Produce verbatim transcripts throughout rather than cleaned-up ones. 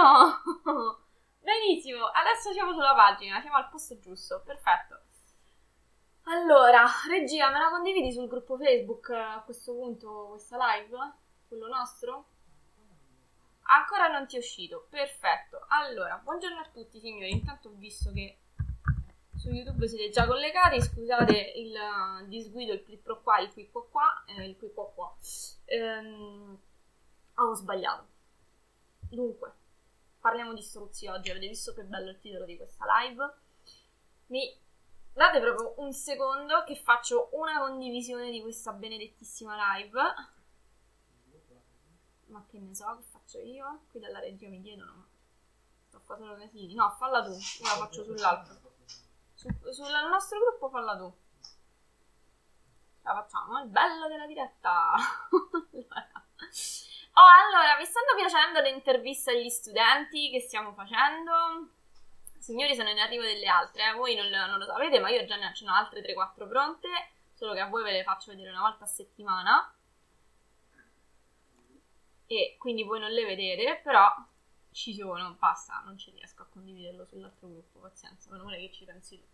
no! Benissimo, adesso siamo sulla pagina, siamo al posto giusto, perfetto. Allora, regia, me la condividi sul gruppo Facebook a questo punto questa live? Quello nostro? Ancora non ti è uscito, perfetto. Allora, buongiorno a tutti signori, intanto ho visto che su YouTube siete già collegati, scusate il disguido, il clip pro qua, il qui qua qua, eh, il qui qua qua. Ehm, ho sbagliato. Dunque, parliamo di struzzi oggi, avete visto che bello il titolo di questa live? Mi date proprio un secondo che faccio una condivisione di questa benedettissima live. Ma che ne so, che faccio io? Qui dalla regia mi chiedono, ma sto qua solo casini. No, falla tu, io la faccio sull'altro. Su, sul nostro gruppo falla tu. La facciamo, è il bello della diretta. Oh, allora, vi stanno piacendo le interviste agli studenti che stiamo facendo? Signori, sono in arrivo delle altre, eh? Voi non, non lo sapete, ma io già ne ho altre tre quattro pronte, solo che a voi ve le faccio vedere una volta a settimana e quindi voi non le vedete, però ci sono, basta, non ci riesco a condividerlo sull'altro gruppo, pazienza, meno male che ci pensi tu.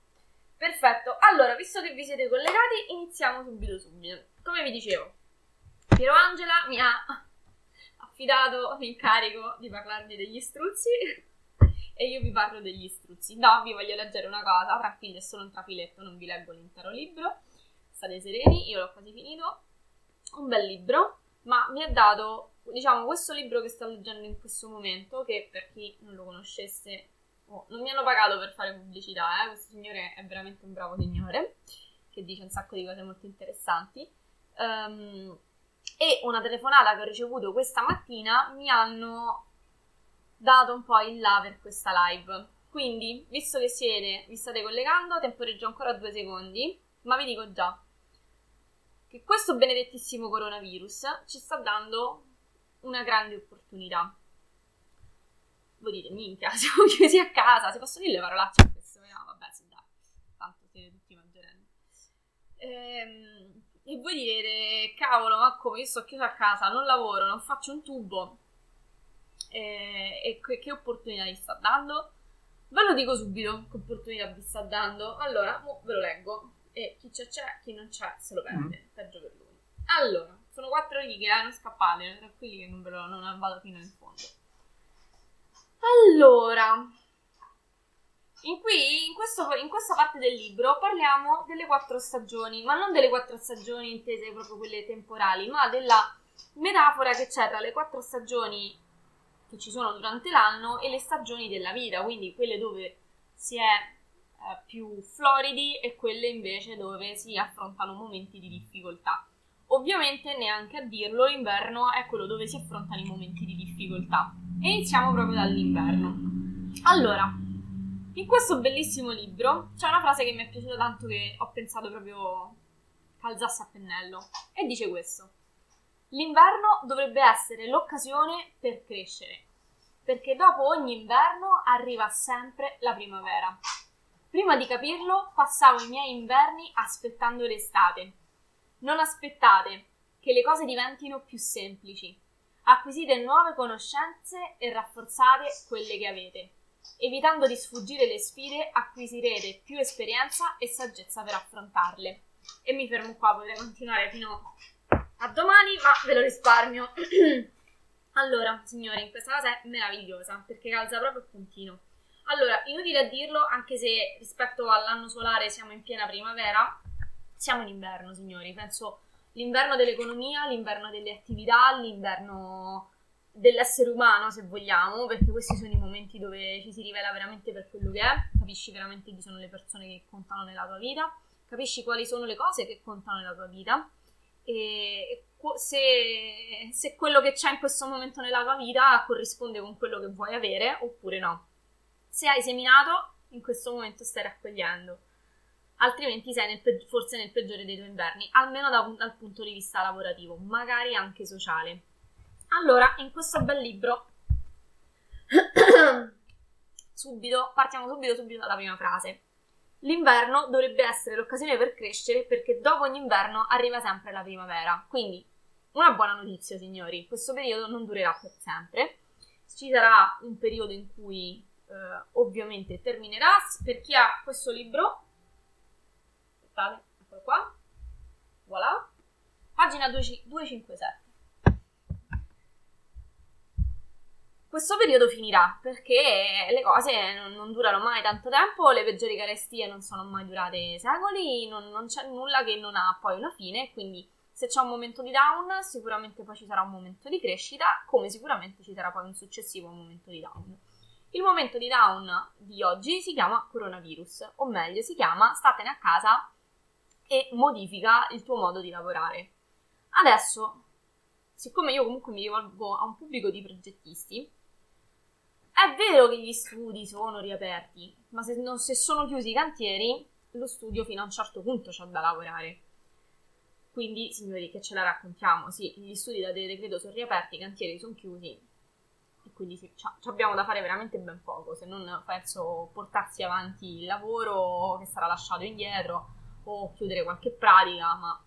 Perfetto, allora, visto che vi siete collegati, iniziamo subito subito. Come vi dicevo, Piero Angela mi ha affidato l'incarico di parlarvi degli struzzi e io vi parlo degli struzzi. No, vi voglio leggere una cosa, tranquilli, è solo un trafiletto, non vi leggo l'intero libro, state sereni, io l'ho quasi finito, un bel libro, ma mi ha dato, diciamo, questo libro che sto leggendo in questo momento, che per chi non lo conoscesse, oh, non mi hanno pagato per fare pubblicità, eh? Questo signore è veramente un bravo signore, che dice un sacco di cose molto interessanti, um, e una telefonata che ho ricevuto questa mattina mi hanno dato un po' il là per questa live. Quindi, visto che siete, vi state collegando, temporeggio ancora due secondi, ma vi dico già che questo benedettissimo coronavirus ci sta dando una grande opportunità. Voi dite, minchia, siamo chiusi a casa, se posso dire le parolacce a questo? No, vabbè, sì, dai, tanto siete tutti maggiorenni. Ehm... E voi direte, cavolo, ma come, io sto chiuso a casa, non lavoro, non faccio un tubo, e, e que- che opportunità vi sta dando? Ve lo dico subito, che opportunità vi sta dando? Allora, mo ve lo leggo, e chi c'è c'è, chi non c'è se lo perde, peggio per lui. Allora, sono quattro righe, eh, non scappate, tranquilli che non ve lo non vado fino in fondo. Allora, In, qui, in, questo, in questa parte del libro parliamo delle quattro stagioni, ma non delle quattro stagioni intese proprio quelle temporali, ma della metafora che c'è tra le quattro stagioni che ci sono durante l'anno e le stagioni della vita, quindi quelle dove si è eh, più floridi e quelle invece dove si affrontano momenti di difficoltà. Ovviamente, neanche a dirlo, l'inverno è quello dove si affrontano i momenti di difficoltà. E iniziamo proprio dall'inverno. Allora, in questo bellissimo libro c'è una frase che mi è piaciuta tanto, che ho pensato proprio calzasse a pennello, e dice questo: l'inverno dovrebbe essere l'occasione per crescere, perché dopo ogni inverno arriva sempre la primavera. Prima di capirlo passavo i miei inverni aspettando l'estate. Non aspettate che le cose diventino più semplici, acquisite nuove conoscenze e rafforzate quelle che avete. Evitando di sfuggire le sfide, acquisirete più esperienza e saggezza per affrontarle. E mi fermo qua, potrei continuare fino a domani, ma ve lo risparmio. Allora, signori, questa cosa è meravigliosa, perché calza proprio il puntino. Allora, inutile a dirlo, anche se rispetto all'anno solare siamo in piena primavera, siamo in inverno, signori. Penso l'inverno dell'economia, l'inverno delle attività, l'inverno dell'essere umano, se vogliamo, perché questi sono i momenti dove ci si rivela veramente per quello che è, capisci veramente chi sono le persone che contano nella tua vita, capisci quali sono le cose che contano nella tua vita, e se, se quello che c'è in questo momento nella tua vita corrisponde con quello che vuoi avere oppure no. Se hai seminato, in questo momento stai raccogliendo, altrimenti sei nel pe- forse nel peggiore dei tuoi inverni, almeno da, dal punto di vista lavorativo, magari anche sociale. Allora, in questo bel libro, subito, partiamo subito subito dalla prima frase. L'inverno dovrebbe essere l'occasione per crescere, perché dopo ogni inverno arriva sempre la primavera. Quindi, una buona notizia, signori, questo periodo non durerà per sempre. ci sarà un periodo in cui eh, ovviamente terminerà. Per chi ha questo libro, aspettate, eccolo qua, voilà, pagina duecentocinquantasette. Questo periodo finirà perché le cose non, non durano mai tanto tempo, le peggiori carestie non sono mai durate secoli, non, non c'è nulla che non ha poi una fine, quindi se c'è un momento di down sicuramente poi ci sarà un momento di crescita, come sicuramente ci sarà poi un successivo momento di down. Il momento di down di oggi si chiama coronavirus, o meglio si chiama statene a casa e modifica il tuo modo di lavorare. Adesso, siccome io comunque mi rivolgo a un pubblico di progettisti, è vero che gli studi sono riaperti, ma se, non, se sono chiusi i cantieri, lo studio fino a un certo punto c'ha da lavorare. Quindi, signori, che ce la raccontiamo? Sì, gli studi da decreto sono riaperti, i cantieri sono chiusi, e quindi sì, abbiamo da fare veramente ben poco, se non penso portarsi avanti il lavoro che sarà lasciato indietro, o chiudere qualche pratica, ma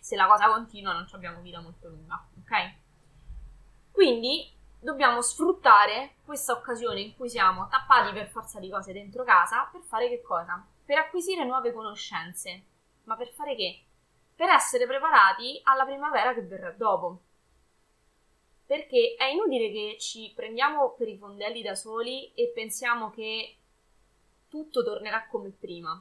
se la cosa continua non abbiamo vita molto lunga, ok? Quindi dobbiamo sfruttare questa occasione in cui siamo tappati per forza di cose dentro casa per fare che cosa? Per acquisire nuove conoscenze. Ma per fare che? Per essere preparati alla primavera che verrà dopo. Perché è inutile che ci prendiamo per i fondelli da soli e pensiamo che tutto tornerà come prima.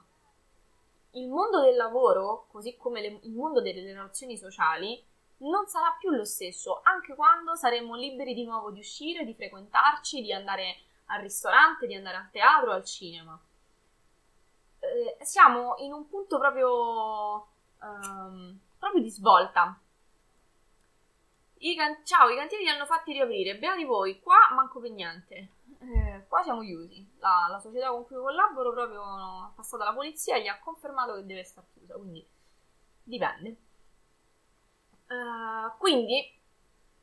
Il mondo del lavoro, così come le, il mondo delle relazioni sociali, non sarà più lo stesso, anche quando saremo liberi di nuovo di uscire, di frequentarci, di andare al ristorante, di andare al teatro, al cinema. Eh, siamo in un punto proprio, ehm, proprio di svolta. I can- Ciao, i cantieri li hanno fatti riaprire, beati voi, qua manco per niente. Eh, qua siamo chiusi. La, la società con cui collaboro proprio è passata la polizia e gli ha confermato che deve stare chiusa, quindi dipende. Uh, quindi,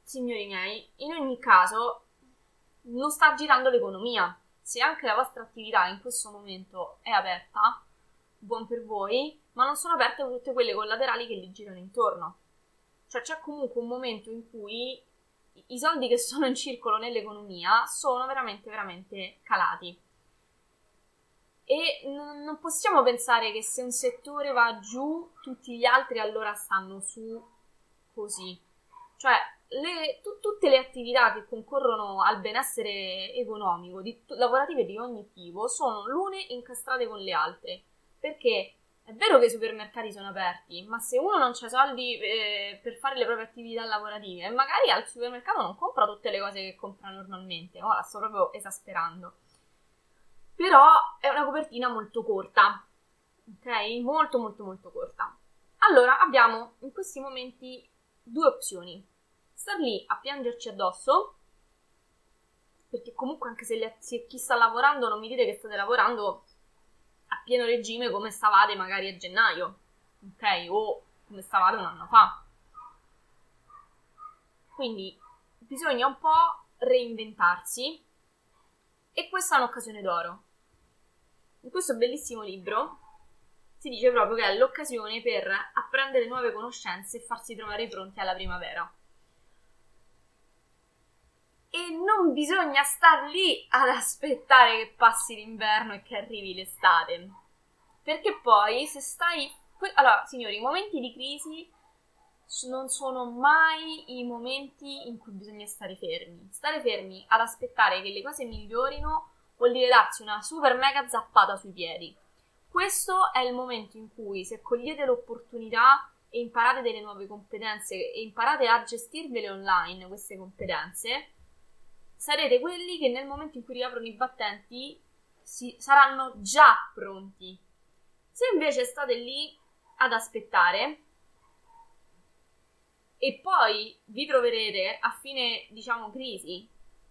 signori miei, in ogni caso non sta girando l'economia. Se anche la vostra attività in questo momento è aperta, buon per voi, ma non sono aperte tutte quelle collaterali che gli girano intorno. Cioè c'è comunque un momento in cui i soldi che sono in circolo nell'economia sono veramente, veramente calati. E n- non possiamo pensare che se un settore va giù, tutti gli altri allora stanno su. Così, cioè le, t- tutte le attività che concorrono al benessere economico, di t- lavorative di ogni tipo, sono l'une incastrate con le altre, perché è vero che i supermercati sono aperti, ma se uno non c'ha soldi eh, per fare le proprie attività lavorative, magari al supermercato non compra tutte le cose che compra normalmente. Ora la sto proprio esasperando, però è una copertina molto corta, ok? Molto molto molto corta. Allora abbiamo in questi momenti due opzioni: star lì a piangerci addosso, perché comunque anche se, le, se chi sta lavorando, non mi dite che state lavorando a pieno regime come stavate magari a gennaio, ok? O come stavate un anno fa. Quindi bisogna un po' reinventarsi, e questa è un'occasione d'oro. In questo bellissimo libro si dice proprio che è l'occasione per apprendere nuove conoscenze e farsi trovare pronti alla primavera. E non bisogna star lì ad aspettare che passi l'inverno e che arrivi l'estate. Perché poi se stai... Allora, signori, i momenti di crisi non sono mai i momenti in cui bisogna stare fermi. Stare fermi ad aspettare che le cose migliorino vuol dire darsi una super mega zappata sui piedi. Questo è il momento in cui, se cogliete l'opportunità e imparate delle nuove competenze e imparate a gestirvele online queste competenze, sarete quelli che nel momento in cui riaprono i battenti si, saranno già pronti. Se invece state lì ad aspettare e poi vi troverete a fine, diciamo, crisi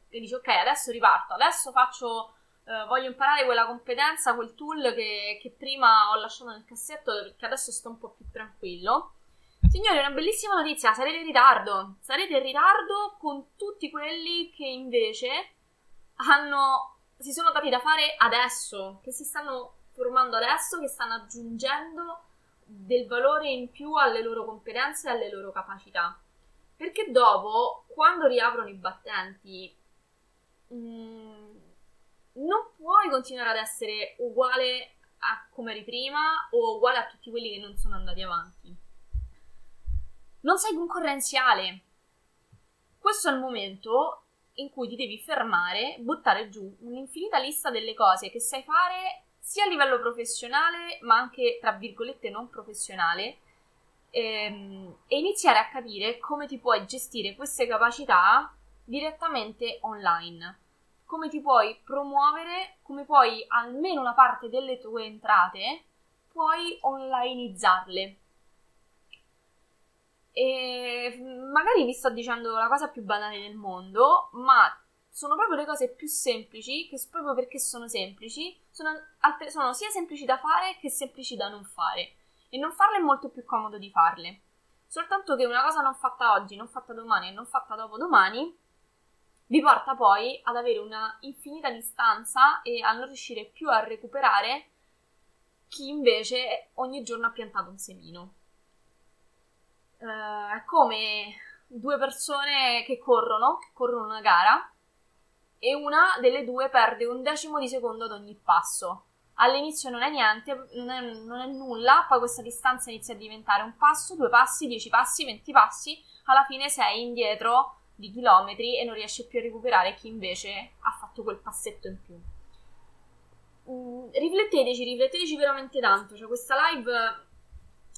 e dici ok, adesso riparto, adesso faccio... Uh, voglio imparare quella competenza, quel tool che, che prima ho lasciato nel cassetto perché adesso sto un po' più tranquillo. Signori, una bellissima notizia, sarete in ritardo. Sarete in ritardo con tutti quelli che invece hanno, si sono dati da fare adesso, che si stanno formando adesso, che stanno aggiungendo del valore in più alle loro competenze e alle loro capacità. Perché dopo, quando riaprono i battenti, mh, non puoi continuare ad essere uguale a come eri prima o uguale a tutti quelli che non sono andati avanti. Non sei concorrenziale. Questo è il momento in cui ti devi fermare, buttare giù un'infinita lista delle cose che sai fare sia a livello professionale ma anche tra virgolette non professionale, ehm, e iniziare a capire come ti puoi gestire queste capacità direttamente online, come ti puoi promuovere, come puoi almeno una parte delle tue entrate puoi onlineizzarle. E magari vi sto dicendo la cosa più banale del mondo, ma sono proprio le cose più semplici che proprio perché sono semplici sono, altre, sono sia semplici da fare che semplici da non fare, e non farle è molto più comodo di farle, soltanto che una cosa non fatta oggi, non fatta domani e non fatta dopodomani vi porta poi ad avere una infinita distanza e a non riuscire più a recuperare chi invece ogni giorno ha piantato un semino. Uh, è come due persone che corrono, che corrono una gara e una delle due perde un decimo di secondo ad ogni passo. All'inizio non è niente, non è, non è nulla, poi questa distanza inizia a diventare un passo, due passi, dieci passi, venti passi, alla fine sei indietro di chilometri e non riesci più a recuperare chi invece ha fatto quel passetto in più. Uh, rifletteteci, rifletteteci veramente tanto, cioè questa live...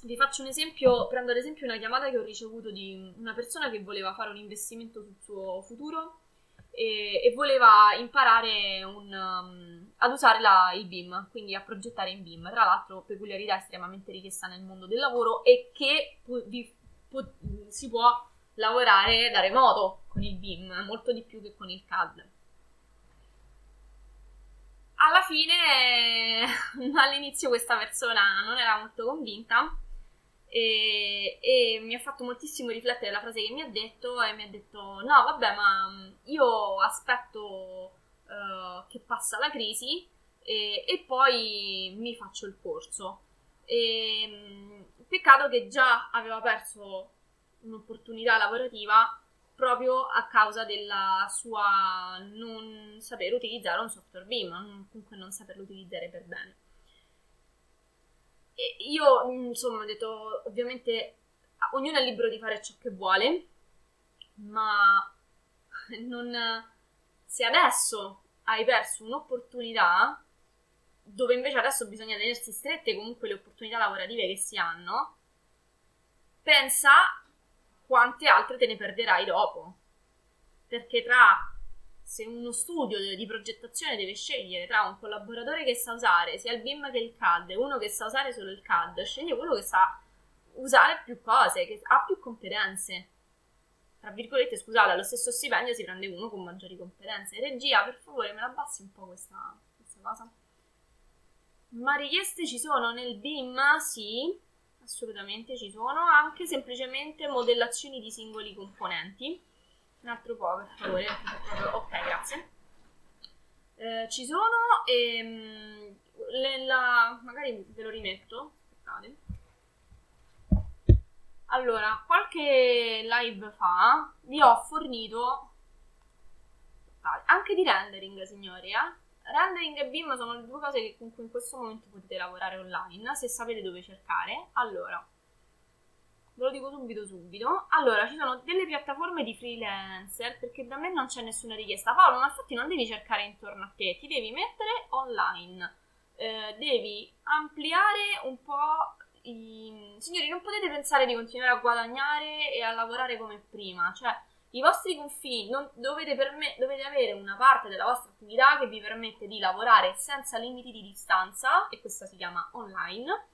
Vi faccio un esempio, prendo ad esempio una chiamata che ho ricevuto di una persona che voleva fare un investimento sul suo futuro e, e voleva imparare un, um, ad usare la, il B I M, quindi a progettare in B I M, tra l'altro peculiarità estremamente richiesta nel mondo del lavoro e che pu- vi, pu- si può lavorare da remoto con il B I M, molto di più che con il C A D. Alla fine, all'inizio questa persona non era molto convinta, E, e mi ha fatto moltissimo riflettere la frase che mi ha detto e mi ha detto no vabbè ma io aspetto uh, che passa la crisi e, e poi mi faccio il corso, e, peccato che già aveva perso un'opportunità lavorativa proprio a causa della sua non saper utilizzare un software B I M, ma comunque non saperlo utilizzare per bene. E io insomma ho detto ovviamente ognuno è libero di fare ciò che vuole, ma non, se adesso hai perso un'opportunità dove invece adesso bisogna tenersi strette comunque le opportunità lavorative che si hanno, pensa quante altre te ne perderai dopo, perché tra se uno studio di progettazione deve scegliere tra un collaboratore che sa usare sia il B I M che il C A D, uno che sa usare solo il C A D, sceglie quello che sa usare più cose, che ha più competenze. Tra virgolette, scusate, allo stesso stipendio si prende uno con maggiori competenze. Regia, per favore, me la abbassi un po' questa, questa cosa. Ma richieste ci sono nel B I M? Sì, assolutamente ci sono, anche semplicemente modellazioni di singoli componenti. Un altro po', per favore. Ok, grazie. Eh, ci sono ehm, le, la, magari ve lo rimetto. Aspettate. Allora, qualche live fa vi ho fornito anche di rendering, signori. Eh? Rendering e B I M sono le due cose che con cui in questo momento potete lavorare online, se sapete dove cercare. Allora, ve lo dico subito subito. Allora, ci sono delle piattaforme di freelancer, perché da me non c'è nessuna richiesta. Paolo, ma infatti non devi cercare intorno a te, ti devi mettere online. Eh, devi ampliare un po' i... Signori, non potete pensare di continuare a guadagnare e a lavorare come prima. Cioè, i vostri confini, non... dovete, perme... dovete avere una parte della vostra attività che vi permette di lavorare senza limiti di distanza, e questa si chiama online,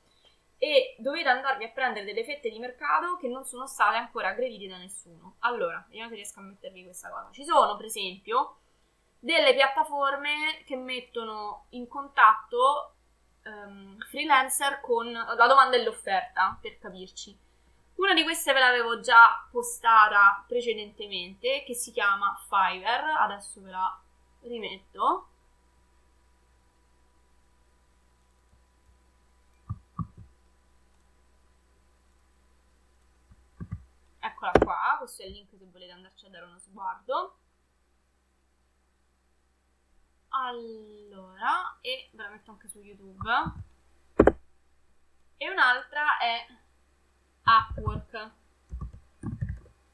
e dovete andarvi a prendere delle fette di mercato che non sono state ancora aggredite da nessuno. Allora, vediamo se riesco a mettervi questa cosa. Ci sono, per esempio, delle piattaforme che mettono in contatto um, freelancer con la domanda e l'offerta, per capirci. Una di queste ve l'avevo già postata precedentemente, che si chiama Fiverr, adesso ve la rimetto. Eccola qua, questo è il link se volete andarci a dare uno sguardo. Allora, e ve la metto anche su YouTube. E un'altra è Upwork,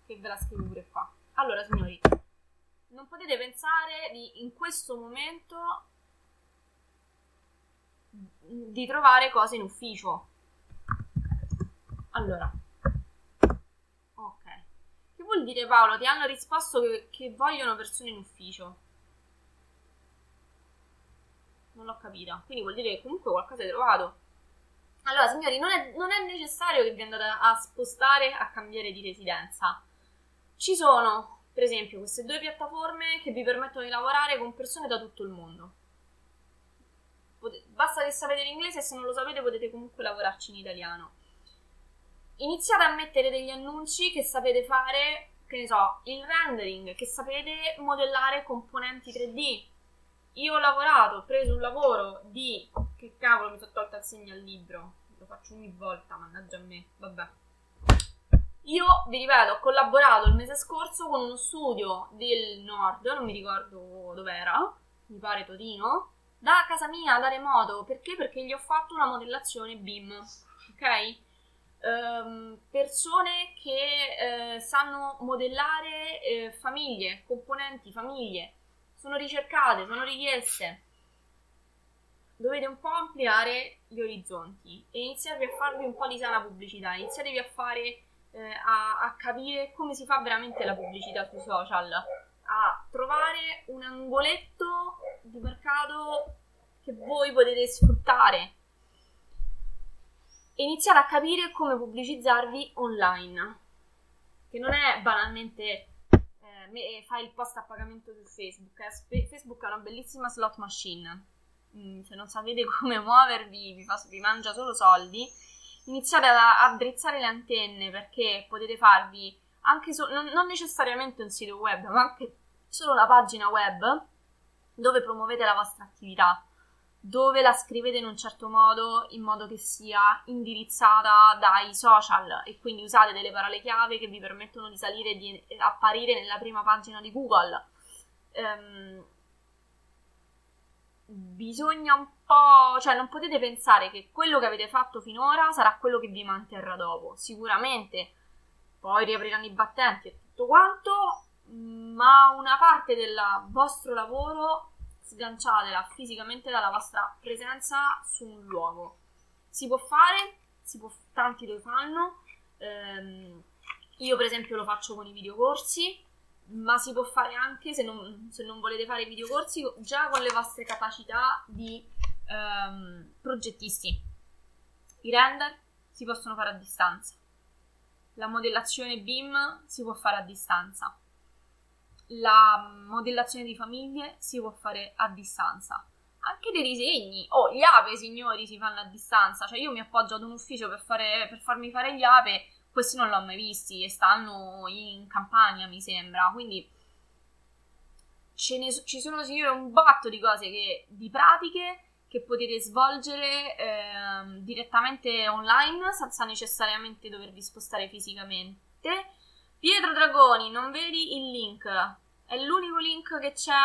che ve la scrivo pure qua. Allora, signori, non potete pensare di, in questo momento, di trovare cose in ufficio. Allora, ok, che vuol dire, Paolo? Ti hanno risposto che, che vogliono persone in ufficio. Non l'ho capita, quindi vuol dire che comunque qualcosa hai trovato. Allora, signori, non è, non è necessario che vi andate a spostare, a cambiare di residenza. Ci sono, per esempio, queste due piattaforme che vi permettono di lavorare con persone da tutto il mondo. Potete, basta che sapete l'inglese, e se non lo sapete potete comunque lavorarci in italiano. Iniziate a mettere degli annunci che sapete fare, che ne so, il rendering, che sapete modellare componenti tre D. Io ho lavorato, ho preso un lavoro di... Che cavolo, mi sono tolta il segno al libro. Lo faccio ogni volta, mannaggia a me. Vabbè. Io, vi ripeto, ho collaborato il mese scorso con uno studio del nord, non mi ricordo dov'era, mi pare Torino, da casa mia, da remoto. Perché? Perché gli ho fatto una modellazione B I M, ok? Ehm, persone che eh, sanno modellare eh, famiglie, componenti famiglie. Sono ricercate, sono richieste. Dovete un po' ampliare gli orizzonti e iniziatevi a farvi un po' di sana pubblicità, iniziatevi a fare, eh, a, a capire come si fa veramente la pubblicità sui social, a trovare un angoletto di mercato che voi potete sfruttare. E iniziate a capire come pubblicizzarvi online, che non è banalmente... Fai il post a pagamento su Facebook. eh? Facebook è una bellissima slot machine. Mm, se non sapete come muovervi vi, fa, vi mangia solo soldi. Iniziate a drizzare le antenne, perché potete farvi anche so, non, non necessariamente un sito web, ma anche solo una pagina web dove promuovete la vostra attività, dove la scrivete in un certo modo, in modo che sia indirizzata dai social, e quindi usate delle parole chiave che vi permettono di salire e di apparire nella prima pagina di Google. Ehm, bisogna un po'... cioè non potete pensare che quello che avete fatto finora sarà quello che vi manterrà dopo. Sicuramente poi riapriranno i battenti e tutto quanto, ma una parte del vostro lavoro... sganciatela fisicamente dalla vostra presenza su un luogo. Si può fare, si può, tanti lo fanno, ehm, io per esempio lo faccio con i videocorsi, ma si può fare anche, se non, se non volete fare i videocorsi, già con le vostre capacità di ehm, progettisti. I render si possono fare a distanza, la modellazione B I M si può fare a distanza, la modellazione di famiglie si può fare a distanza, anche dei disegni, oh, gli ape, signori, si fanno a distanza. Cioè io mi appoggio ad un ufficio per, fare, per farmi fare gli ape, questi non l'ho mai visti e stanno in Campania, mi sembra. Quindi ce ne, ci sono, signori, un botto di cose, che, di pratiche che potete svolgere eh, direttamente online senza necessariamente dovervi spostare fisicamente. Pietro Dragoni, non vedi il link? È l'unico link che c'è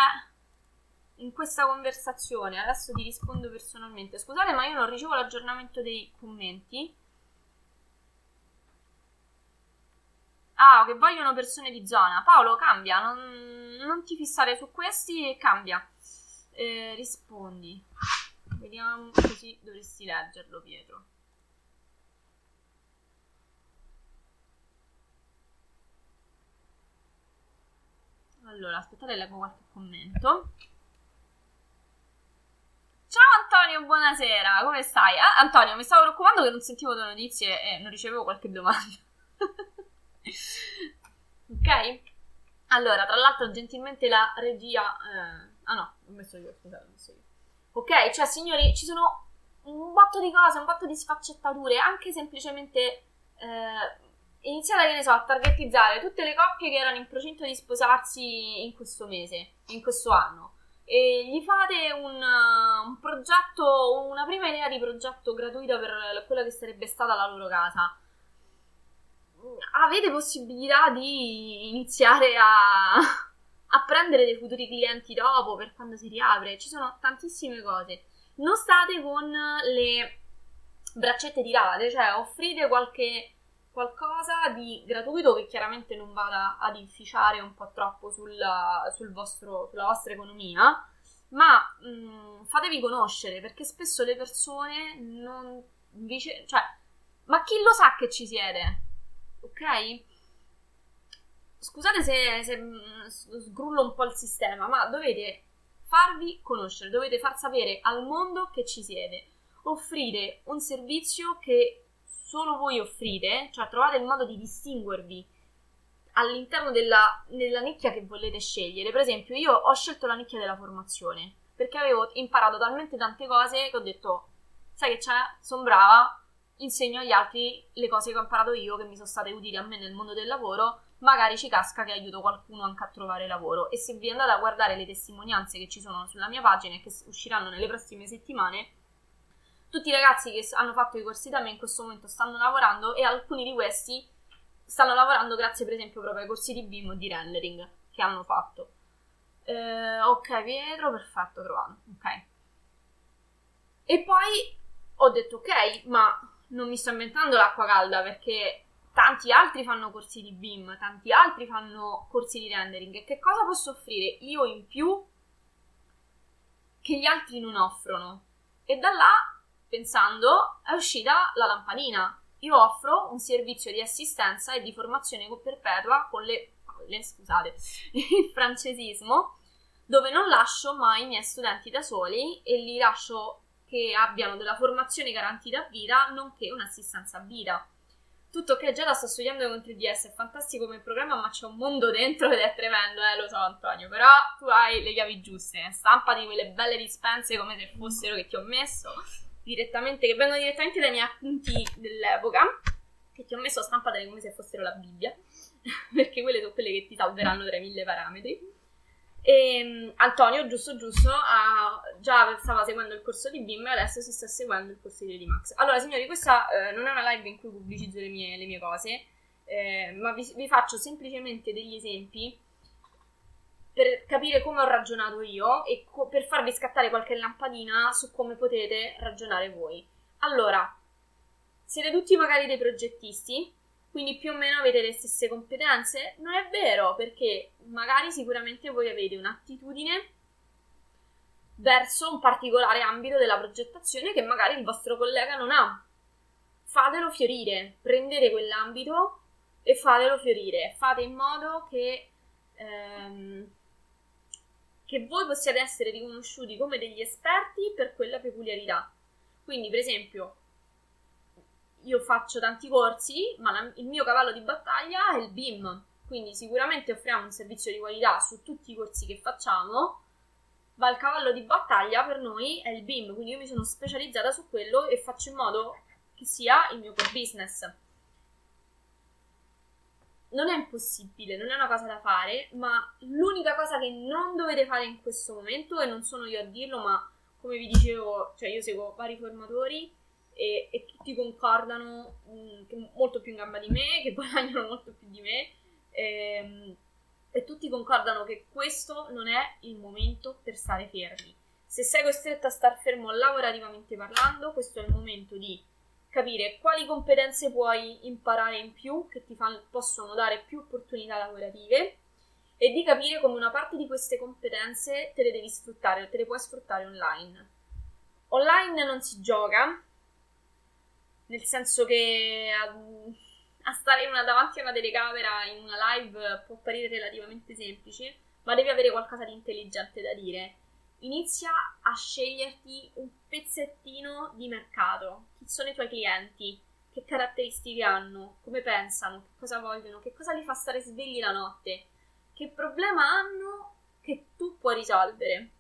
in questa conversazione. Adesso ti rispondo personalmente. Scusate, ma io non ricevo l'aggiornamento dei commenti. Ah, che vogliono persone di zona. Paolo, cambia, non, non ti fissare su questi e cambia. Eh, rispondi. Vediamo, così dovresti leggerlo, Pietro. Allora, aspettate, leggo qualche commento. Ciao Antonio, buonasera, come stai? Ah, Antonio, mi stavo preoccupando che non sentivo le notizie e non ricevevo qualche domanda. Ok? Allora, tra l'altro, gentilmente la regia... Eh... Ah no, ho messo io, scusate, ho messo io. Ok, cioè, signori, ci sono un botto di cose, un botto di sfaccettature, anche semplicemente... Eh... Iniziate, che ne so, a targetizzare tutte le coppie che erano in procinto di sposarsi in questo mese, in questo anno, e gli fate un, un progetto, una prima idea di progetto gratuita per quella che sarebbe stata la loro casa. Avete possibilità di iniziare a, a prendere dei futuri clienti dopo, per quando si riapre. Ci sono tantissime cose. Non state con le braccette tirate, cioè offrite qualche qualcosa di gratuito che chiaramente non vada ad inficiare un po' troppo sulla, sul vostro, sulla vostra economia, ma mh, fatevi conoscere, perché spesso le persone non dice, cioè, ma chi lo sa che ci siete? Ok? Scusate se, se sgrullo un po' il sistema, ma dovete farvi conoscere, dovete far sapere al mondo che ci siete. Offrire un servizio che solo voi offrite, cioè trovate il modo di distinguervi all'interno della, della nicchia che volete scegliere. Per esempio, io ho scelto la nicchia della formazione, perché avevo imparato talmente tante cose che ho detto, sai che c'è, sono brava, insegno agli altri le cose che ho imparato io, che mi sono state utili a me nel mondo del lavoro, magari ci casca che aiuto qualcuno anche a trovare lavoro. E se vi andate a guardare le testimonianze che ci sono sulla mia pagina e che usciranno nelle prossime settimane, tutti i ragazzi che hanno fatto i corsi da me in questo momento stanno lavorando, e alcuni di questi stanno lavorando grazie per esempio proprio ai corsi di B I M o di rendering che hanno fatto. Eh, ok Pietro, perfetto, trovato, ok. E poi ho detto ok, ma non mi sto inventando l'acqua calda, perché tanti altri fanno corsi di B I M, tanti altri fanno corsi di rendering, e che cosa posso offrire io in più che gli altri non offrono? E da là, pensando, è uscita la lampadina. Io offro un servizio di assistenza e di formazione perpetua con le, le scusate, il francesismo, dove non lascio mai i miei studenti da soli e li lascio che abbiano della formazione garantita a vita, nonché un'assistenza a vita. Tutto che già la sto studiando con tre D S, è fantastico come programma, ma c'è un mondo dentro ed è tremendo, eh, lo so Antonio, però tu hai le chiavi giuste, eh? Stampati quelle belle dispense come se fossero che ti ho messo, direttamente, che vengono direttamente dai miei appunti dell'epoca, che ti ho messo stampate come se fossero la Bibbia, perché quelle sono quelle che ti salveranno tra i mille parametri. E Antonio, giusto giusto, ha, già stava seguendo il corso di B I M e adesso si sta seguendo il corso di D-Max. Allora signori, questa eh, non è una live in cui pubblicizzo le mie, le mie cose, eh, ma vi, vi faccio semplicemente degli esempi per capire come ho ragionato io e co- per farvi scattare qualche lampadina su come potete ragionare voi. Allora, siete tutti magari dei progettisti, quindi più o meno avete le stesse competenze? Non è vero, perché magari sicuramente voi avete un'attitudine verso un particolare ambito della progettazione che magari il vostro collega non ha. Fatelo fiorire, prendete quell'ambito e fatelo fiorire. Fate in modo che, ehm, che voi possiate essere riconosciuti come degli esperti per quella peculiarità. Quindi, per esempio, io faccio tanti corsi, ma la, il mio cavallo di battaglia è il B I M, quindi sicuramente offriamo un servizio di qualità su tutti i corsi che facciamo, ma il cavallo di battaglia per noi è il B I M, quindi io mi sono specializzata su quello e faccio in modo che sia il mio core business. Non è impossibile, non è una cosa da fare, ma l'unica cosa che non dovete fare in questo momento, e non sono io a dirlo, ma come vi dicevo, cioè io seguo vari formatori, E, e tutti concordano mh, che molto più in gamba di me, che guadagnano molto più di me, ehm, e tutti concordano che questo non è il momento per stare fermi. Se sei costretto a star fermo lavorativamente parlando, questo è il momento di capire quali competenze puoi imparare in più, che ti fa, possono dare più opportunità lavorative, e di capire come una parte di queste competenze te le devi sfruttare, o te le puoi sfruttare online. Online non si gioca, nel senso che a, a stare una, davanti a una telecamera in una live può apparire relativamente semplice, ma devi avere qualcosa di intelligente da dire. Inizia a sceglierti un pezzettino di mercato. Chi sono i tuoi clienti? Che caratteristiche hanno? Come pensano? Che cosa vogliono? Che cosa li fa stare svegli la notte? Che problema hanno che tu puoi risolvere?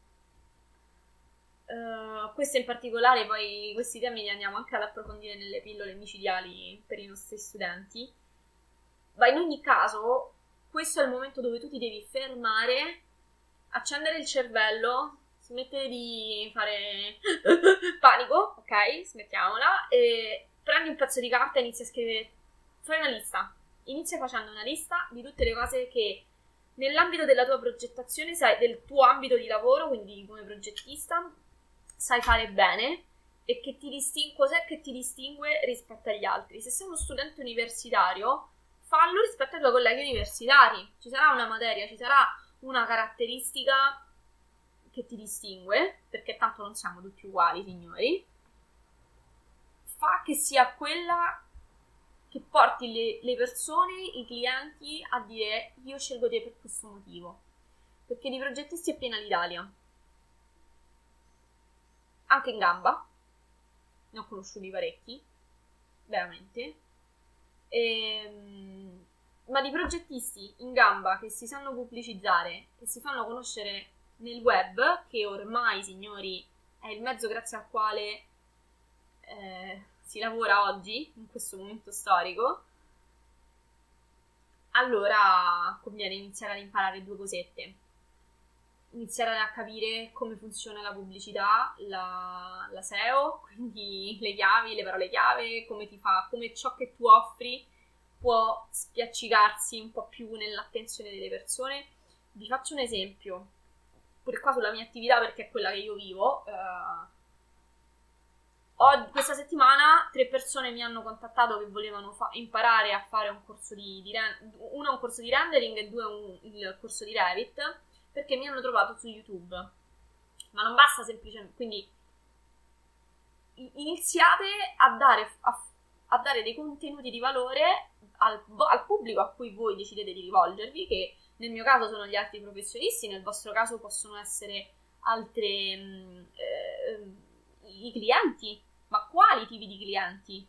Uh, questo in particolare, poi questi temi li andiamo anche ad approfondire nelle pillole micidiali per i nostri studenti, ma in ogni caso questo è il momento dove tu ti devi fermare, accendere il cervello, smettere di fare panico, ok? Smettiamola, e prendi un pezzo di carta e inizi a scrivere, fai una lista, inizia facendo una lista di tutte le cose che nell'ambito della tua progettazione, sai, del tuo ambito di lavoro, quindi come progettista, sai fare bene e che ti distingue, cos'è che ti distingue rispetto agli altri. Se sei uno studente universitario, fallo rispetto ai tuoi colleghi universitari. Ci sarà una materia, ci sarà una caratteristica che ti distingue, perché tanto non siamo tutti uguali, signori. Fa che sia quella che porti le, le persone, i clienti a dire: io scelgo te per questo motivo, perché di progettisti è piena l'Italia, anche in gamba, ne ho conosciuti parecchi, veramente, e, ma di progettisti in gamba che si sanno pubblicizzare, che si fanno conoscere nel web, che ormai, signori, è il mezzo grazie al quale eh, si lavora oggi, in questo momento storico, allora conviene iniziare ad imparare due cosette. Iniziare a capire come funziona la pubblicità, la, la S E O, quindi le chiavi, le parole chiave, come ti fa, come ciò che tu offri può spiaccicarsi un po' più nell'attenzione delle persone. Vi faccio un esempio, pure qua sulla mia attività, perché è quella che io vivo. Uh, Ho, questa settimana tre persone mi hanno contattato che volevano fa- imparare a fare un corso di, di re- uno un corso di rendering e due un, il corso di Revit, perché mi hanno trovato su YouTube. Ma non basta semplicemente, quindi iniziate a dare, a, a dare dei contenuti di valore al, al pubblico a cui voi decidete di rivolgervi, che nel mio caso sono gli altri professionisti, nel vostro caso possono essere altre eh, i clienti. Ma quali tipi di clienti?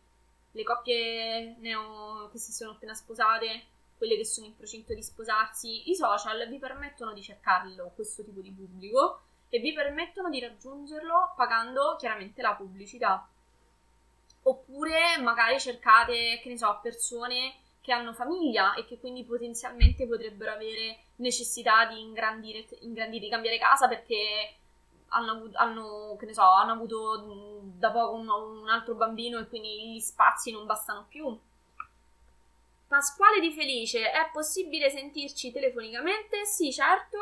Le coppie neo che si sono appena sposate, quelle che sono in procinto di sposarsi? I social vi permettono di cercarlo, questo tipo di pubblico, e vi permettono di raggiungerlo pagando chiaramente la pubblicità. Oppure magari cercate, che ne so, persone che hanno famiglia e che quindi potenzialmente potrebbero avere necessità di ingrandire, ingrandire di cambiare casa perché hanno, hanno, che ne so, hanno avuto da poco un, un altro bambino e quindi gli spazi non bastano più. Pasquale Di Felice: è possibile sentirci telefonicamente? Sì, certo,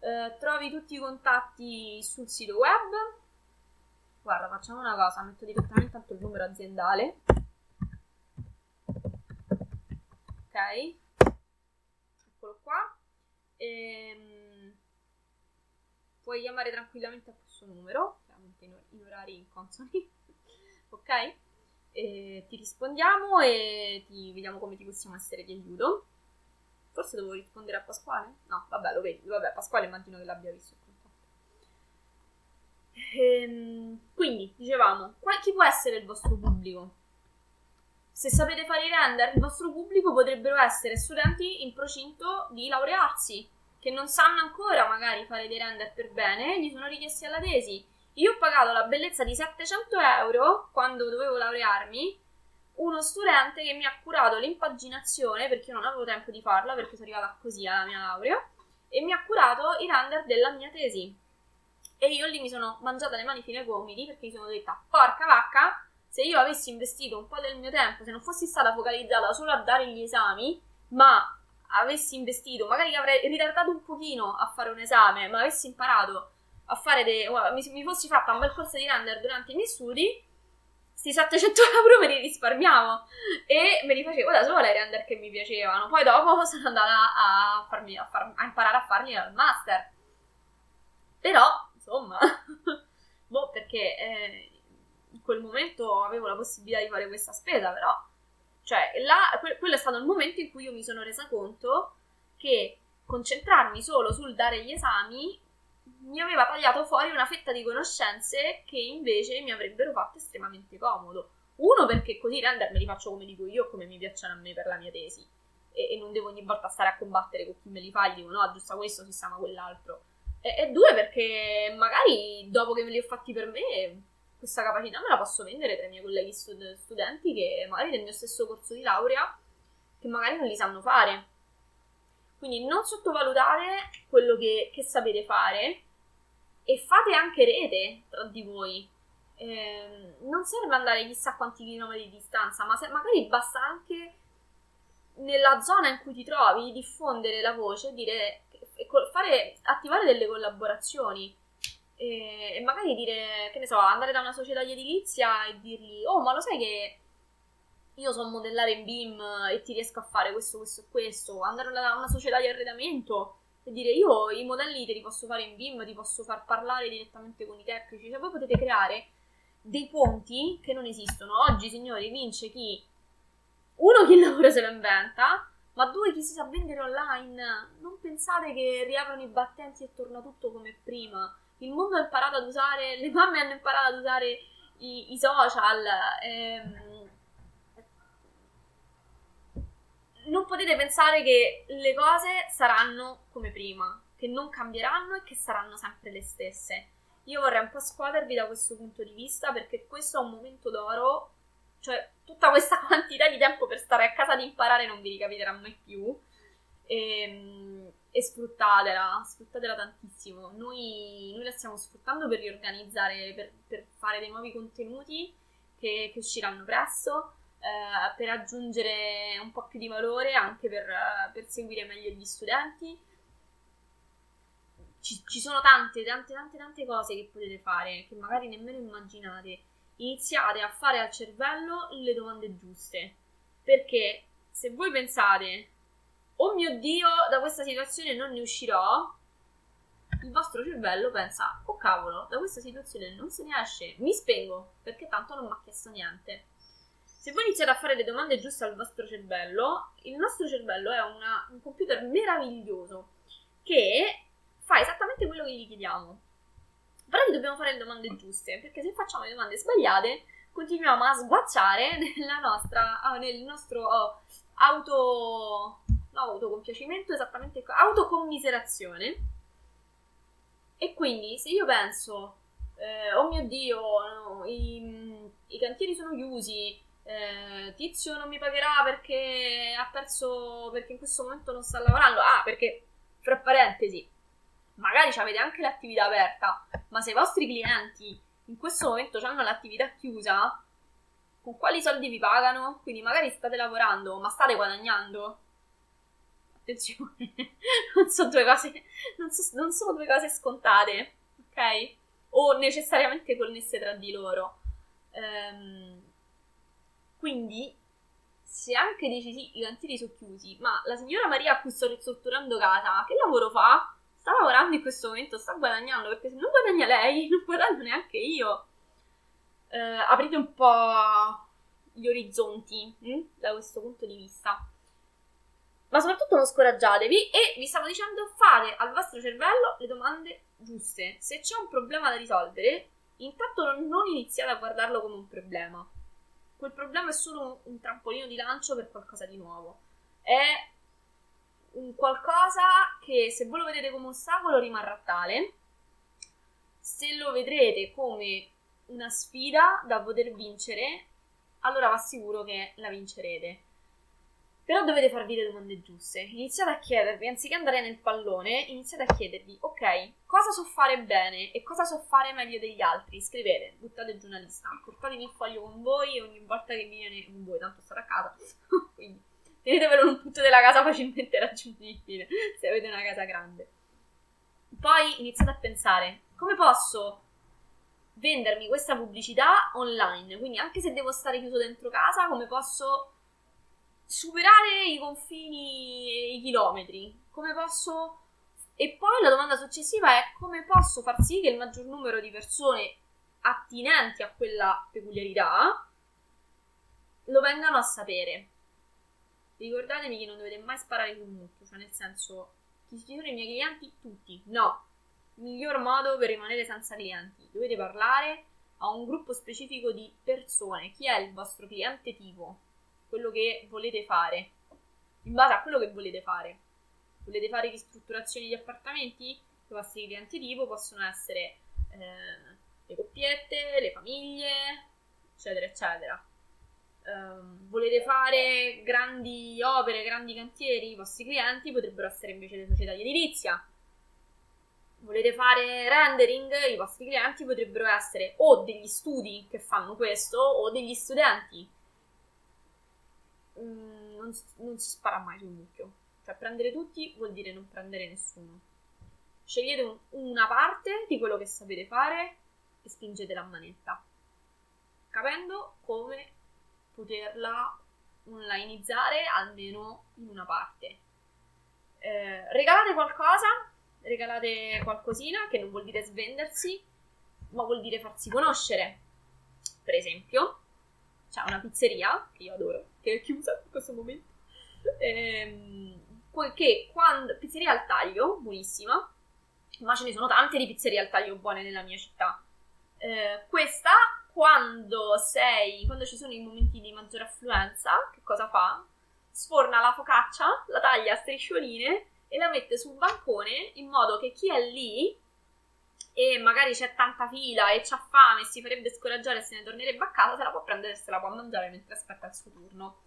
eh, trovi tutti i contatti sul sito web. Guarda, facciamo una cosa, metto direttamente tanto il numero aziendale, ok, eccolo qua, ehm, puoi chiamare tranquillamente a questo numero, in orari inconsoni, ok? Eh, ti rispondiamo e ti vediamo come ti possiamo essere di aiuto. Forse devo rispondere a Pasquale? No, vabbè, lo vedi, vabbè, Pasquale immagino che l'abbia visto il contatto. Ehm, quindi, dicevamo, chi può essere il vostro pubblico? Se sapete fare i render, il vostro pubblico potrebbero essere studenti in procinto di laurearsi, che non sanno ancora magari fare dei render per bene, gli sono richiesti alla tesi. Io ho pagato la bellezza di settecento euro quando dovevo laurearmi, uno studente che mi ha curato l'impaginazione, perché io non avevo tempo di farla, perché sono arrivata così alla mia laurea, e mi ha curato i render della mia tesi. E io lì mi sono mangiata le mani fino ai gomiti, perché mi sono detta: porca vacca, se io avessi investito un po' del mio tempo, se non fossi stata focalizzata solo a dare gli esami, ma avessi investito, magari avrei ritardato un pochino a fare un esame, ma avessi imparato a fare dei, mi, mi fossi fatta un bel corso di render durante i miei studi, sti settecento euro me li risparmiavo e me li facevo da sola i render che mi piacevano. Poi dopo sono andata a, farmi, a, far, a imparare a farli al master. Però, insomma, boh, perché eh, in quel momento avevo la possibilità di fare questa spesa, però, cioè, là, que- quello è stato il momento in cui io mi sono resa conto che concentrarmi solo sul dare gli esami mi aveva tagliato fuori una fetta di conoscenze che invece mi avrebbero fatto estremamente comodo. Uno, perché così render me li faccio come dico io, come mi piacciono a me per la mia tesi, e, e non devo ogni volta stare a combattere con chi me li fa, gli dico no, aggiusta questo, si chiama quell'altro. E, e due, perché magari dopo che me li ho fatti per me, questa capacità me la posso vendere tra i miei colleghi stud- studenti che magari nel mio stesso corso di laurea, che magari non li sanno fare. Quindi non sottovalutate quello che, che sapete fare, e fate anche rete tra di voi. Eh, non serve andare chissà quanti chilometri di distanza, ma se, magari basta anche nella zona in cui ti trovi diffondere la voce, dire fare, attivare delle collaborazioni e, e magari dire, che ne so, andare da una società di edilizia e dirgli: oh, ma lo sai che io so modellare in B I M e ti riesco a fare questo, questo e questo. Andare da una società di arredamento e dire: io i modelli te li posso fare in B I M, ti posso far parlare direttamente con i tecnici. Cioè, voi potete creare dei ponti che non esistono. Oggi, signori, vince chi? Uno, chi il lavoro se lo inventa, ma due, chi si sa vendere online. Non pensate che riaprono i battenti e torna tutto come prima. Il mondo ha imparato ad usare, le mamme hanno imparato ad usare i, i social. Ehm, non potete pensare che le cose saranno come prima, che non cambieranno e che saranno sempre le stesse. Io vorrei un po' scuotervi da questo punto di vista, perché questo è un momento d'oro, cioè tutta questa quantità di tempo per stare a casa ad imparare non vi ricapiterà mai più, e, e sfruttatela, sfruttatela tantissimo. Noi, noi la stiamo sfruttando per riorganizzare, per, per fare dei nuovi contenuti che, che usciranno presto, Uh, per aggiungere un po' più di valore, anche per, uh, per seguire meglio gli studenti. Ci, ci sono tante, tante, tante, tante cose che potete fare, che magari nemmeno immaginate. Iniziate a fare al cervello le domande giuste, perché se voi pensate: oh mio Dio, da questa situazione non ne uscirò, il vostro cervello pensa: oh cavolo, da questa situazione non se ne esce, mi spengo, perché tanto non mi ha chiesto niente. Se voi iniziate a fare le domande giuste al vostro cervello, il nostro cervello è una, un computer meraviglioso che fa esattamente quello che gli chiediamo. Però gli dobbiamo fare le domande giuste, perché se facciamo le domande sbagliate continuiamo a sguacciare nella nostra, oh, nel nostro oh, auto, no, autocompiacimento, esattamente, autocommiserazione. E quindi se io penso, eh, oh mio Dio, no, i, i cantieri sono chiusi, Eh, tizio non mi pagherà perché ha perso, perché in questo momento non sta lavorando, ah perché, fra parentesi, magari avete anche l'attività aperta, ma se i vostri clienti in questo momento hanno l'attività chiusa, con quali soldi vi pagano? Quindi magari state lavorando, ma state guadagnando? Attenzione, non sono due cose non, so, non sono due cose scontate, ok? O necessariamente connesse tra di loro. ehm Quindi, se anche dici sì, i cantieri sono chiusi, ma la signora Maria a cui sto ristrutturando casa, che lavoro fa? Sta lavorando in questo momento, sta guadagnando, perché se non guadagna lei, non guadagno neanche io. Eh, aprite un po' gli orizzonti hm? da questo punto di vista. Ma soprattutto non scoraggiatevi, e vi stavo dicendo, fate al vostro cervello le domande giuste. Se c'è un problema da risolvere, intanto non iniziate a guardarlo come un problema. Quel problema è solo un trampolino di lancio per qualcosa di nuovo. È un qualcosa che, se voi lo vedete come ostacolo, rimarrà tale. Se lo vedrete come una sfida da poter vincere, allora vi assicuro che la vincerete. Però dovete farvi le domande giuste. Iniziate a chiedervi, anziché andare nel pallone, iniziate a chiedervi: ok, cosa so fare bene e cosa so fare meglio degli altri? Scrivete, buttate giù una lista, portatevi il foglio con voi e ogni volta che viene con voi, tanto sarà a casa, quindi tenetevelo in un punto della casa facilmente raggiungibile, se avete una casa grande. Poi iniziate a pensare: come posso vendermi questa pubblicità online? Quindi anche se devo stare chiuso dentro casa, come posso superare i confini e i chilometri? Come posso... E poi la domanda successiva è: come posso far sì che il maggior numero di persone attinenti a quella peculiarità lo vengano a sapere? Ricordatevi che non dovete mai sparare sul mucchio, cioè nel senso, chi sono i miei clienti? Tutti. No. Il miglior modo per rimanere senza clienti: dovete parlare a un gruppo specifico di persone. Chi è il vostro cliente tipo? Quello che volete fare, in base a quello che volete fare. Volete fare ristrutturazioni di appartamenti? I vostri clienti tipo possono essere eh, le coppiette, le famiglie, eccetera, eccetera. Um, volete fare grandi opere, grandi cantieri? I vostri clienti potrebbero essere invece le società di edilizia. Volete fare rendering? I vostri clienti potrebbero essere o degli studi che fanno questo o degli studenti. Non, non si spara mai sul mucchio, cioè prendere tutti vuol dire non prendere nessuno. Scegliete un, una parte di quello che sapete fare e spingete la manetta, capendo come poterla onlineizzare almeno in una parte. Eh, regalate qualcosa, regalate qualcosina, che non vuol dire svendersi, ma vuol dire farsi conoscere. Per esempio, c'è una pizzeria che io adoro, che è chiusa in questo momento, ehm, poiché quando pizzeria al taglio, buonissima, ma ce ne sono tante di pizzerie al taglio buone nella mia città. Eh, questa, quando sei, quando ci sono i momenti di maggiore affluenza, che cosa fa? Sforna la focaccia, la taglia a striscioline e la mette su un bancone, in modo che chi è lì e magari c'è tanta fila e c'ha fame e si farebbe scoraggiare e se ne tornerebbe a casa, se la può prendere e se la può mangiare mentre aspetta il suo turno.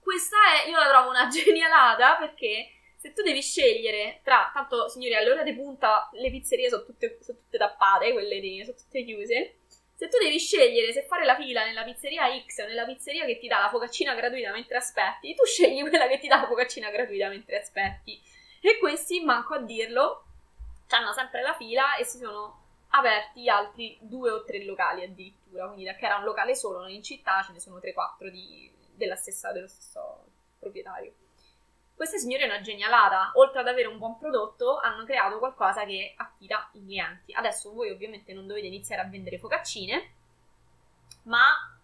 Questa è, io la trovo una genialata, perché se tu devi scegliere tra, tanto signori, all'ora di punta le pizzerie sono tutte, sono tutte tappate, quelle di, sono tutte chiuse, se tu devi scegliere se fare la fila nella pizzeria X o nella pizzeria che ti dà la focaccina gratuita mentre aspetti, tu scegli quella che ti dà la focaccina gratuita mentre aspetti. E questi, manco a dirlo, hanno sempre la fila e si sono aperti altri due o tre locali addirittura, quindi da che era un locale solo in città ce ne sono tre quattro di... della stessa, dello stesso proprietario. Questa signora è una genialata, oltre ad avere un buon prodotto hanno creato qualcosa che attira i clienti. Adesso voi ovviamente non dovete iniziare a vendere focaccine, ma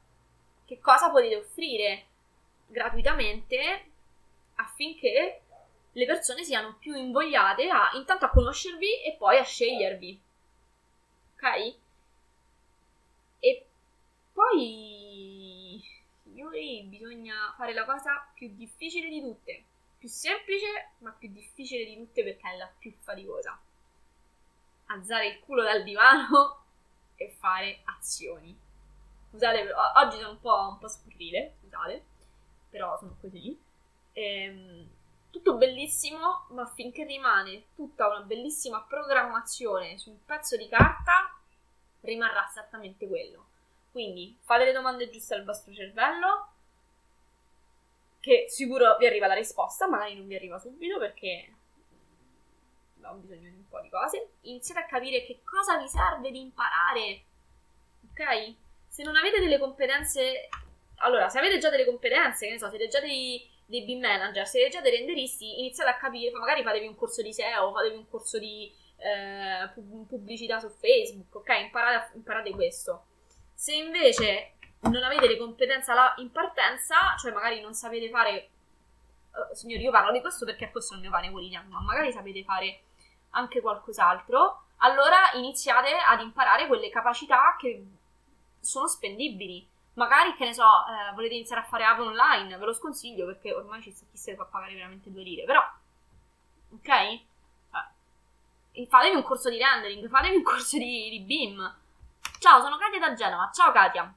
che cosa potete offrire gratuitamente affinché le persone siano più invogliate a, intanto a conoscervi e poi a scegliervi, ok? E poi, signori, bisogna fare la cosa più difficile di tutte, più semplice ma più difficile di tutte perché è la più faticosa: alzare il culo dal divano e fare azioni. Scusate, oggi sono un po', un po' scurrile, scusate, però sono così. Ehm... Tutto bellissimo, ma finché rimane tutta una bellissima programmazione su un pezzo di carta, rimarrà esattamente quello. Quindi fate le domande giuste al vostro cervello, che sicuro vi arriva la risposta, magari non vi arriva subito perché ho bisogno di un po' di cose. Iniziate a capire che cosa vi serve di imparare, ok? Se non avete delle competenze... Allora, se avete già delle competenze, che ne so, siete già dei... dei B I M manager, se già dei renderisti, iniziate a capire, magari fatevi un corso di S E O, fatevi un corso di eh, pubblicità su Facebook, ok? Imparate, imparate questo. Se invece non avete le competenze in partenza, cioè magari non sapete fare, eh, signori, io parlo di questo perché questo è il mio pane quotidiano, ma magari sapete fare anche qualcos'altro, allora iniziate ad imparare quelle capacità che sono spendibili. Magari, che ne so, eh, volete iniziare a fare app online, ve lo sconsiglio perché ormai ci, chi se ne fa pagare veramente due lire, però, ok? Eh, fatevi un corso di rendering, fatevi un corso di, di B I M. Ciao, sono Katia da Genova, ciao Katia.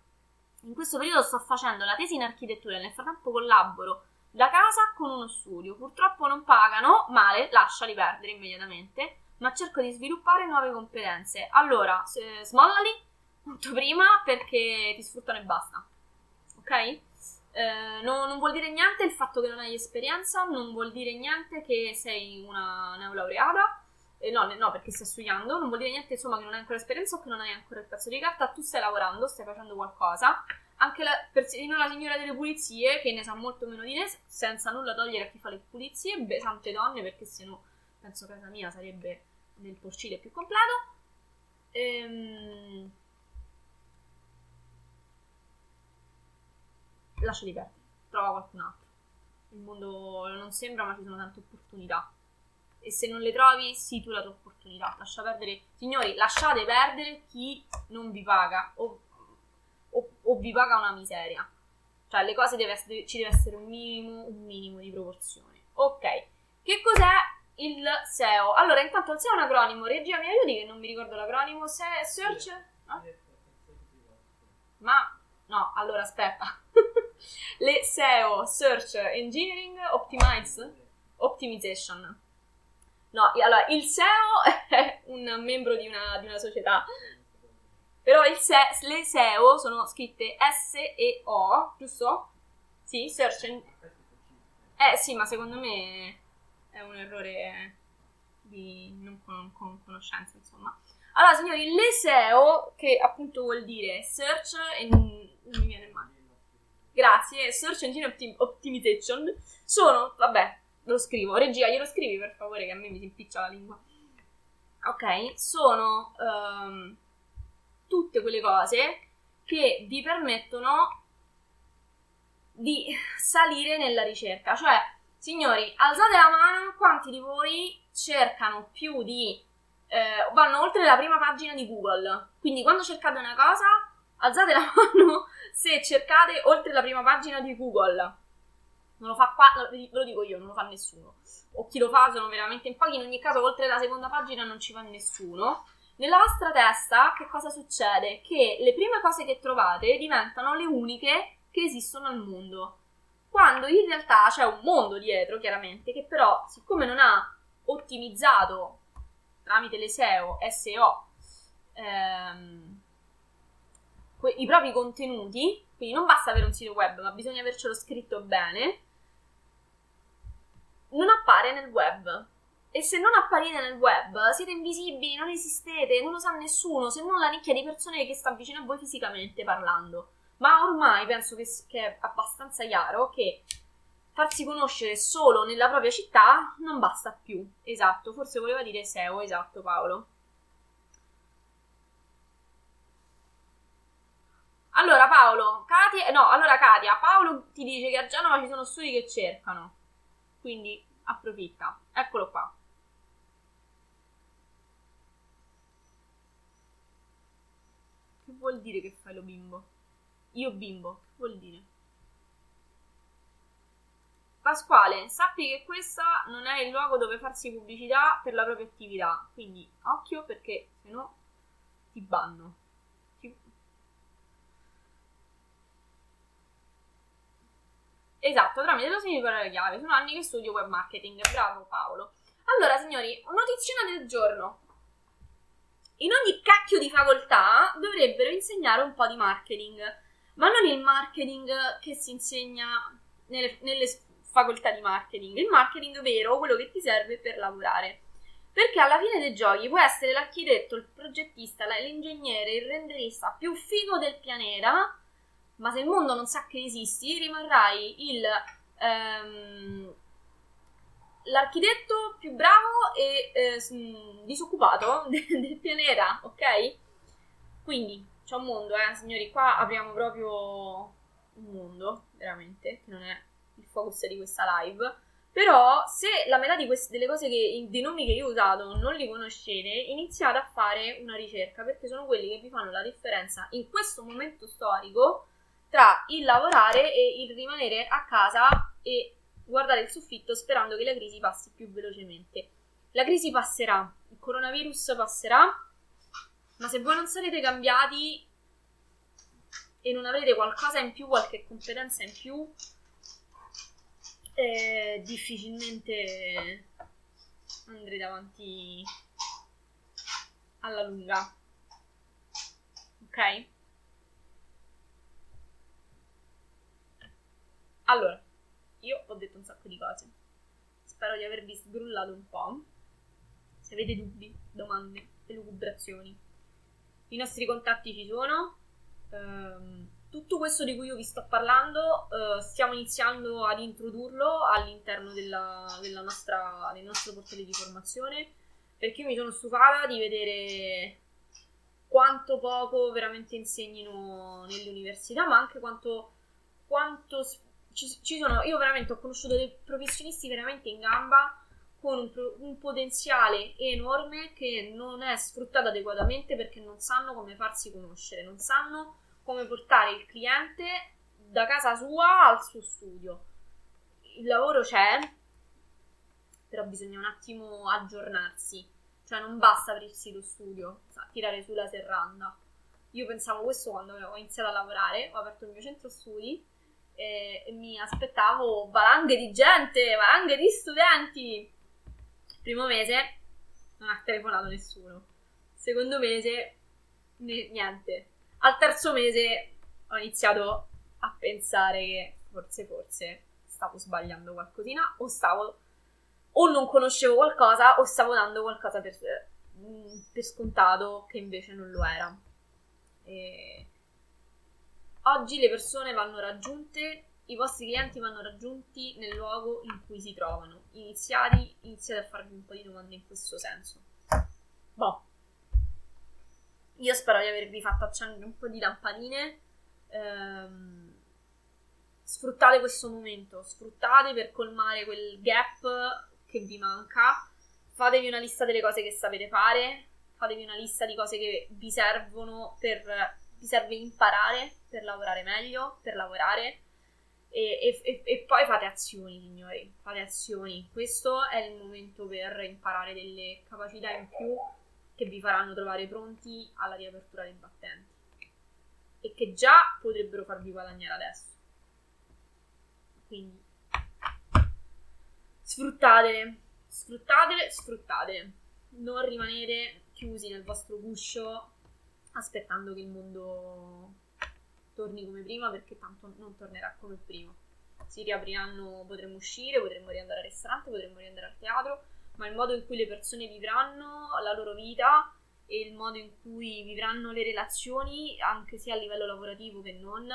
In questo periodo sto facendo la tesi in architettura e nel frattempo collaboro da casa con uno studio. Purtroppo non pagano, male, lasciali perdere immediatamente, ma cerco di sviluppare nuove competenze. Allora, eh, smollali. Punto prima, perché ti sfruttano e basta, ok? Eh, no, non vuol dire niente il fatto che non hai esperienza, non vuol dire niente che sei una neolaureata, eh, no, no, perché stai studiando, non vuol dire niente insomma che non hai ancora esperienza o che non hai ancora il pezzo di carta, tu stai lavorando, stai facendo qualcosa, anche la, persino la signora delle pulizie, che ne sa molto meno di te, senza nulla togliere a chi fa le pulizie, beh, tante donne, perché se no penso casa mia sarebbe nel porcile più completo. Ehm... Lasciali perdere, trova qualcun altro. Il mondo non sembra, ma ci sono tante opportunità. E se non le trovi, sì, tu la tua opportunità. Lascia perdere, signori, lasciate perdere chi non vi paga o, o, o vi paga una miseria. Cioè, le cose deve essere, ci deve essere un minimo, un minimo di proporzione. Ok, che cos'è il S E O? Allora, intanto il S E O è un acronimo. Regia, mi aiuti che non mi ricordo l'acronimo. Se search? Eh? Ma no, allora aspetta. Le S E O, Search Engineering Optimize, Optimization. No, allora, il S E O è un membro di una, di una società, però il se, le S E O sono scritte S E O, giusto? Sì, Search Engine. Eh sì, ma secondo me è un errore di non con, con conoscenza, insomma. Allora, signori, l'E S E O, che appunto vuol dire search and... non mi viene male. Grazie, search engine optim- optimization, sono, vabbè, lo scrivo, regia, glielo scrivi per favore che a me mi si impiccia la lingua. Ok, sono um, tutte quelle cose che vi permettono di salire nella ricerca. Cioè, signori, alzate la mano quanti di voi cercano più di... Eh, vanno oltre la prima pagina di Google. Quindi quando cercate una cosa, alzate la mano se cercate oltre la prima pagina di Google. Non lo fa qua, ve lo dico io, non lo fa nessuno. O chi lo fa sono veramente in pochi. In ogni caso, oltre la seconda pagina non ci va nessuno. Nella vostra testa, che cosa succede? Che le prime cose che trovate diventano le uniche che esistono al mondo. Quando in realtà c'è un mondo dietro, chiaramente, che però, siccome non ha ottimizzato tramite le S E O, S E O ehm, que- i propri contenuti, quindi non basta avere un sito web, ma bisogna avercelo scritto bene, non appare nel web. E se non apparite nel web, siete invisibili, non esistete, non lo sa nessuno, se non la nicchia di persone che sta vicino a voi fisicamente parlando. Ma ormai penso che, che è abbastanza chiaro che farsi conoscere solo nella propria città non basta più. Esatto, forse voleva dire S E O, esatto Paolo. Allora Paolo, Katia, no, allora Katia, Paolo ti dice che a Genova ci sono studi che cercano, quindi approfitta, eccolo qua. Che vuol dire che fai lo bimbo? Io bimbo, che vuol dire? Pasquale, sappi che questa non è il luogo dove farsi pubblicità per la propria attività, quindi occhio perché se no ti banno. Ti... Esatto, tramite lo segno per la chiave, sono anni che studio web marketing, bravo Paolo. Allora signori, una notizia del giorno. In ogni cacchio di facoltà dovrebbero insegnare un po' di marketing. Ma non il marketing che si insegna nelle, nelle facoltà di marketing, il marketing vero, quello che ti serve per lavorare. Perché alla fine dei giochi puoi essere l'architetto, il progettista, l'ingegnere, il renderista più figo del pianeta, ma se il mondo non sa che esisti, rimarrai il ehm, l'architetto più bravo e eh, disoccupato del, del pianeta, ok? Quindi... c'è un mondo, eh, signori, qua apriamo proprio un mondo, veramente, che non è il focus di questa live, però se la metà di queste, delle cose che, dei nomi che io ho usato non li conoscete, iniziate a fare una ricerca, perché sono quelli che vi fanno la differenza in questo momento storico tra il lavorare e il rimanere a casa e guardare il soffitto sperando che la crisi passi più velocemente. La crisi passerà, il coronavirus passerà, ma se voi non sarete cambiati e non avrete qualcosa in più, qualche competenza in più, eh, difficilmente andrete avanti alla lunga. Ok? Allora, io ho detto un sacco di cose. Spero di avervi sgrullato un po'. Se avete dubbi, domande, elucubrazioni, i nostri contatti ci sono. Um, tutto questo di cui io vi sto parlando uh, stiamo iniziando ad introdurlo all'interno della, della nostra, del nostro portale di formazione, perché io mi sono stufata di vedere quanto poco veramente insegnino nelle università, ma anche quanto, quanto ci, ci sono. Io veramente ho conosciuto dei professionisti veramente in gamba, con un, pro- un potenziale enorme che non è sfruttato adeguatamente perché non sanno come farsi conoscere, non sanno come portare il cliente da casa sua al suo studio. Il lavoro c'è, però bisogna un attimo aggiornarsi, cioè non basta aprirsi lo studio, tirare sulla serranda. Io pensavo questo quando ho iniziato a lavorare, ho aperto il mio centro studi e, e mi aspettavo valanghe di gente, valanghe di studenti. Primo mese non ha telefonato nessuno, secondo mese niente, al terzo mese ho iniziato a pensare che forse forse stavo sbagliando qualcosina o stavo o non conoscevo qualcosa o stavo dando qualcosa per, per scontato che invece non lo era. E oggi le persone vanno raggiunte, i vostri clienti vanno raggiunti nel luogo in cui si trovano. Iniziati, iniziate a farvi un po' di domande in questo senso. Boh. Io spero di avervi fatto accendere un po' di lampadine. Ehm, sfruttate questo momento, sfruttate per colmare quel gap che vi manca. Fatevi una lista delle cose che sapete fare, fatevi una lista di cose che vi servono per, vi serve imparare per lavorare meglio, per lavorare. E, e, e poi fate azioni, signori, fate azioni. Questo è il momento per imparare delle capacità in più che vi faranno trovare pronti alla riapertura dei battenti e che già potrebbero farvi guadagnare adesso. Quindi sfruttatele, sfruttatele, sfruttatele. Non rimanete chiusi nel vostro guscio aspettando che il mondo torni come prima, perché tanto non tornerà come prima. Si riapriranno, potremo uscire, potremo riandare al ristorante, potremo riandare al teatro, ma il modo in cui le persone vivranno la loro vita e il modo in cui vivranno le relazioni, anche sia a livello lavorativo che non,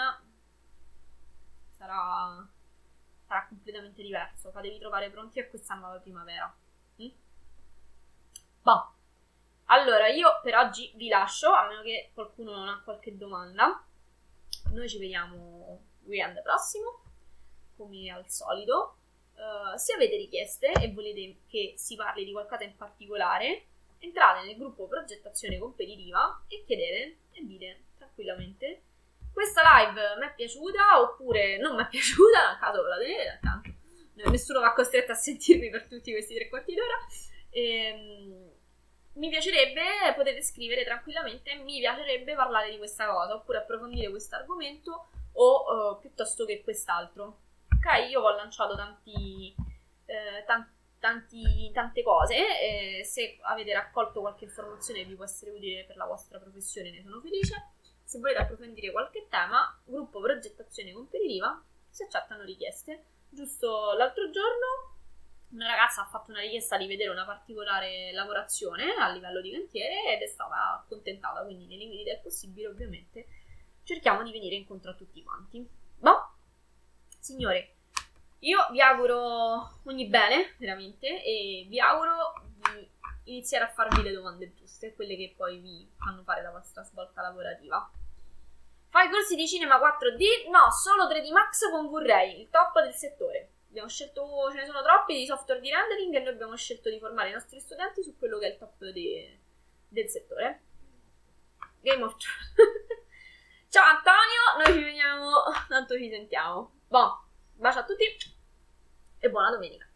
sarà, sarà completamente diverso. Fatevi trovare pronti a questa nuova primavera. Mm? Boh. Allora, io per oggi vi lascio, a meno che qualcuno non ha qualche domanda. Noi ci vediamo weekend prossimo, come al solito. Uh, se avete richieste e volete che si parli di qualcosa in particolare, entrate nel gruppo progettazione competitiva e chiedete e dite tranquillamente: questa live mi è piaciuta oppure non mi è piaciuta, a caso ve la tenete, tanto nessuno va costretto a sentirmi per tutti questi tre quarti d'ora. Ehm... Mi piacerebbe, potete scrivere tranquillamente, mi piacerebbe parlare di questa cosa, oppure approfondire questo argomento, o uh, piuttosto che quest'altro. Ok, io ho lanciato tanti, eh, tan- tanti, tante cose, eh, se avete raccolto qualche informazione che vi può essere utile per la vostra professione, ne sono felice. Se volete approfondire qualche tema, gruppo progettazione competitiva, si accettano richieste. Giusto l'altro giorno una ragazza ha fatto una richiesta di vedere una particolare lavorazione a livello di cantiere ed è stata accontentata, quindi nei limiti del possibile ovviamente cerchiamo di venire incontro a tutti quanti. Ma, signore, io vi auguro ogni bene, veramente, e vi auguro di iniziare a farvi le domande giuste, quelle che poi vi fanno fare la vostra svolta lavorativa. Fai corsi di Cinema quattro D? No, solo tre D Max con V-Ray, il top del settore. Abbiamo scelto, ce ne sono troppi di software di rendering e noi abbiamo scelto di formare i nostri studenti su quello che è il top de, del settore. Game of Ciao Antonio, noi ci vediamo, tanto ci sentiamo. Buon bacio a tutti e buona domenica.